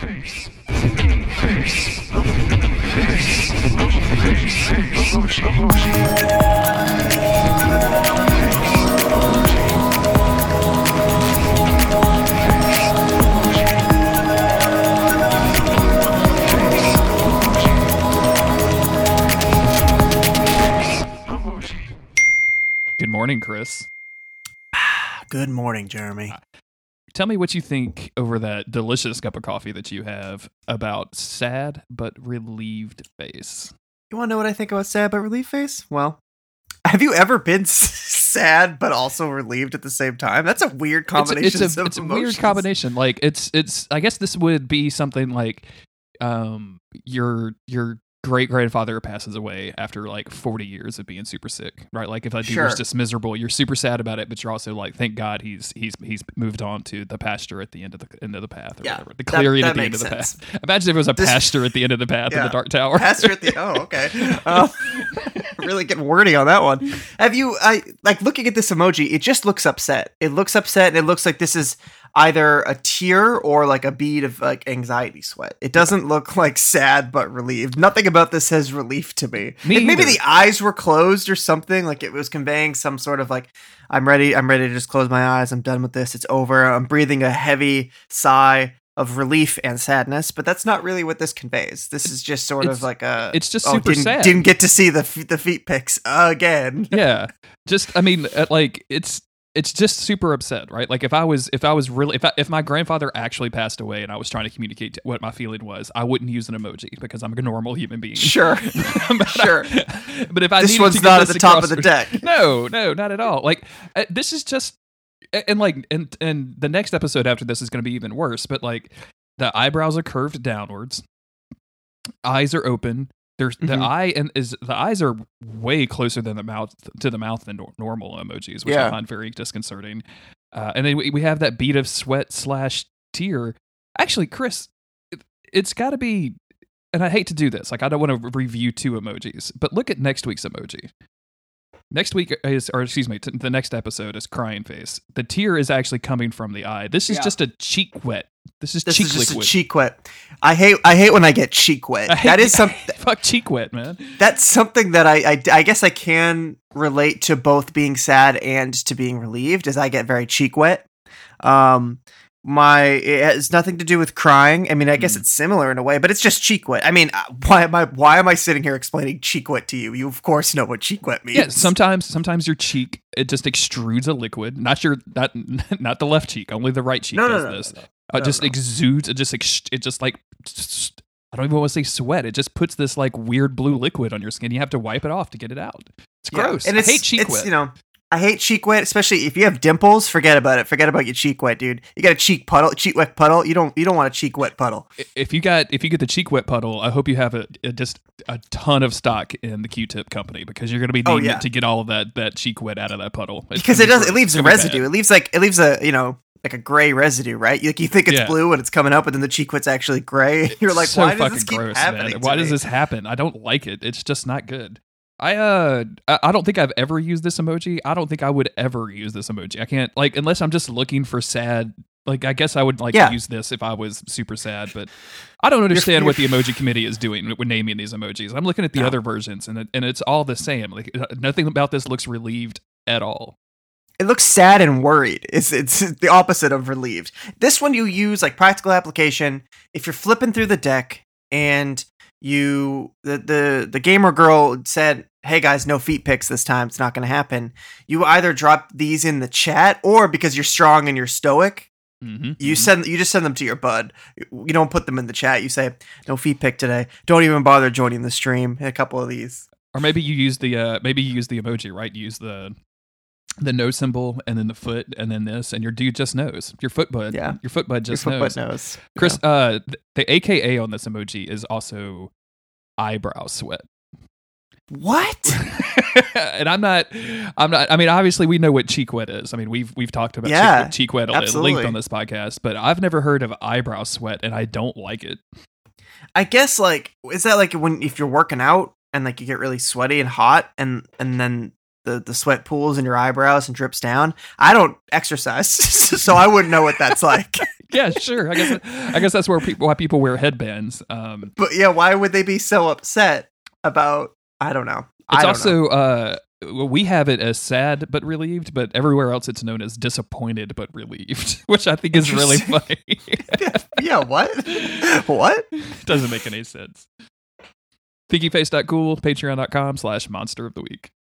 Good morning, Chris. Good morning, Jeremy. Tell me what you think over that delicious cup of coffee that you have about sad but relieved face. You want to know what I think about sad but relieved face? Well, have you ever been sad but also relieved at the same time? That's a weird combination. It's a weird combination. Like it's. I guess this would be something like your great-grandfather passes away after like 40 years of being super sick, right? Like if that dude was just miserable, you're super sad about it, but you're also like, thank God he's moved on to the pasture at the end of the path, or whatever. The clearing at the end of the path. Imagine if it was a pasture at the end of the path in the Dark Tower. Pasture at the really getting wordy on that one. Have you like looking at this emoji? It just looks upset. It looks upset, and it looks like this is either a tear or like a bead of like anxiety sweat. It doesn't look like sad but relieved. Nothing about this says relief to me. Maybe the eyes were closed or something, like it was conveying some sort of like, I'm ready to just close my eyes, I'm done with this, it's over. I'm breathing a heavy sigh of relief and sadness, but that's not really what this conveys. This is just sort of like a... It's just super sad. Didn't get to see the feet pics again. Yeah. Just, I mean, like, it's just super upset, right? Like if my grandfather actually passed away and I was trying to communicate what my feeling was, I wouldn't use an emoji because I'm a normal human being. Sure. But if I this one's not at the top of the deck. No, not at all. Like this is just, and the next episode after this is going to be even worse. But like the eyebrows are curved downwards, eyes are open. There's the eyes are way closer than the mouth than normal emojis, which I find very disconcerting. And then we have that bead of sweat / tear. Actually, Chris, it's got to be, and I hate to do this, like I don't want to review two emojis, but look at next week's emoji. The next episode is crying face. The tear is actually coming from the eye. This is just a cheek wet. This is just a cheek wet. I hate when I get cheek wet. Fuck cheek wet, man. That's something that I guess I can relate to both being sad and to being relieved, as I get very cheek wet. It has nothing to do with crying. I mean, I guess it's similar in a way, but it's just cheek wet. I mean, why am I sitting here explaining cheek wet to you? You of course know what cheek wet means. Yeah, sometimes your cheek, it just extrudes a liquid. Not the left cheek, only the right cheek does this. It just exudes. I don't even want to say sweat. It just puts this like weird blue liquid on your skin. You have to wipe it off to get it out. It's gross. And I hate cheek wet. I hate cheek wet, especially if you have dimples. Forget about it. Forget about your cheek wet, dude. You got a cheek wet puddle. You don't want a cheek wet puddle. If you get the cheek wet puddle, I hope you have a ton of stock in the Q-tip company, because you're going to be needing it to get all of that cheek wet out of that puddle. Because it leaves a residue. Bad. It leaves a gray residue, right? Like you think it's blue when it's coming up, but then the cheek wet's actually gray. You're like, so why does this keep happening? Man. Why does this happen? I don't like it. It's just not good. I don't think I've ever used this emoji. I don't think I would ever use this emoji. I can't, like, unless I'm just looking for sad. Like, I guess I would use this if I was super sad, but I don't understand what the emoji committee is doing when naming these emojis. I'm looking at the other versions, and it's all the same. Like, nothing about this looks relieved at all. It looks sad and worried. It's the opposite of relieved. This one you use like practical application. If you're flipping through the deck and the gamer girl said, hey guys, no feet pics this time, it's not going to happen, you either drop these in the chat, or because you're strong and you're stoic, you just send them to your bud. You don't put them in the chat. You say, no feet pic today, don't even bother joining the stream. A couple of these. Or maybe you use the emoji, right? You use the no symbol, and then the foot, and then this, and your dude just knows. Your foot bud. Yeah. Your foot bud knows. Chris, the AKA on this emoji is also eyebrow sweat. What? And I'm not, I mean, obviously we know what cheek wet is. I mean, we've talked about cheek wet at length on this podcast, but I've never heard of eyebrow sweat, and I don't like it. I guess, like, is that like if you're working out and like you get really sweaty and hot, and then the sweat pools in your eyebrows and drips down. I don't exercise, so I wouldn't know what that's like. Yeah, sure. I guess that's why people wear headbands. But yeah, why would they be so upset about? I don't know. I don't know. We have it as sad but relieved, but everywhere else it's known as disappointed but relieved, which I think is really funny. Yeah, what? Doesn't make any sense. ThinkyFace.cool, patreon.com/monster of the week.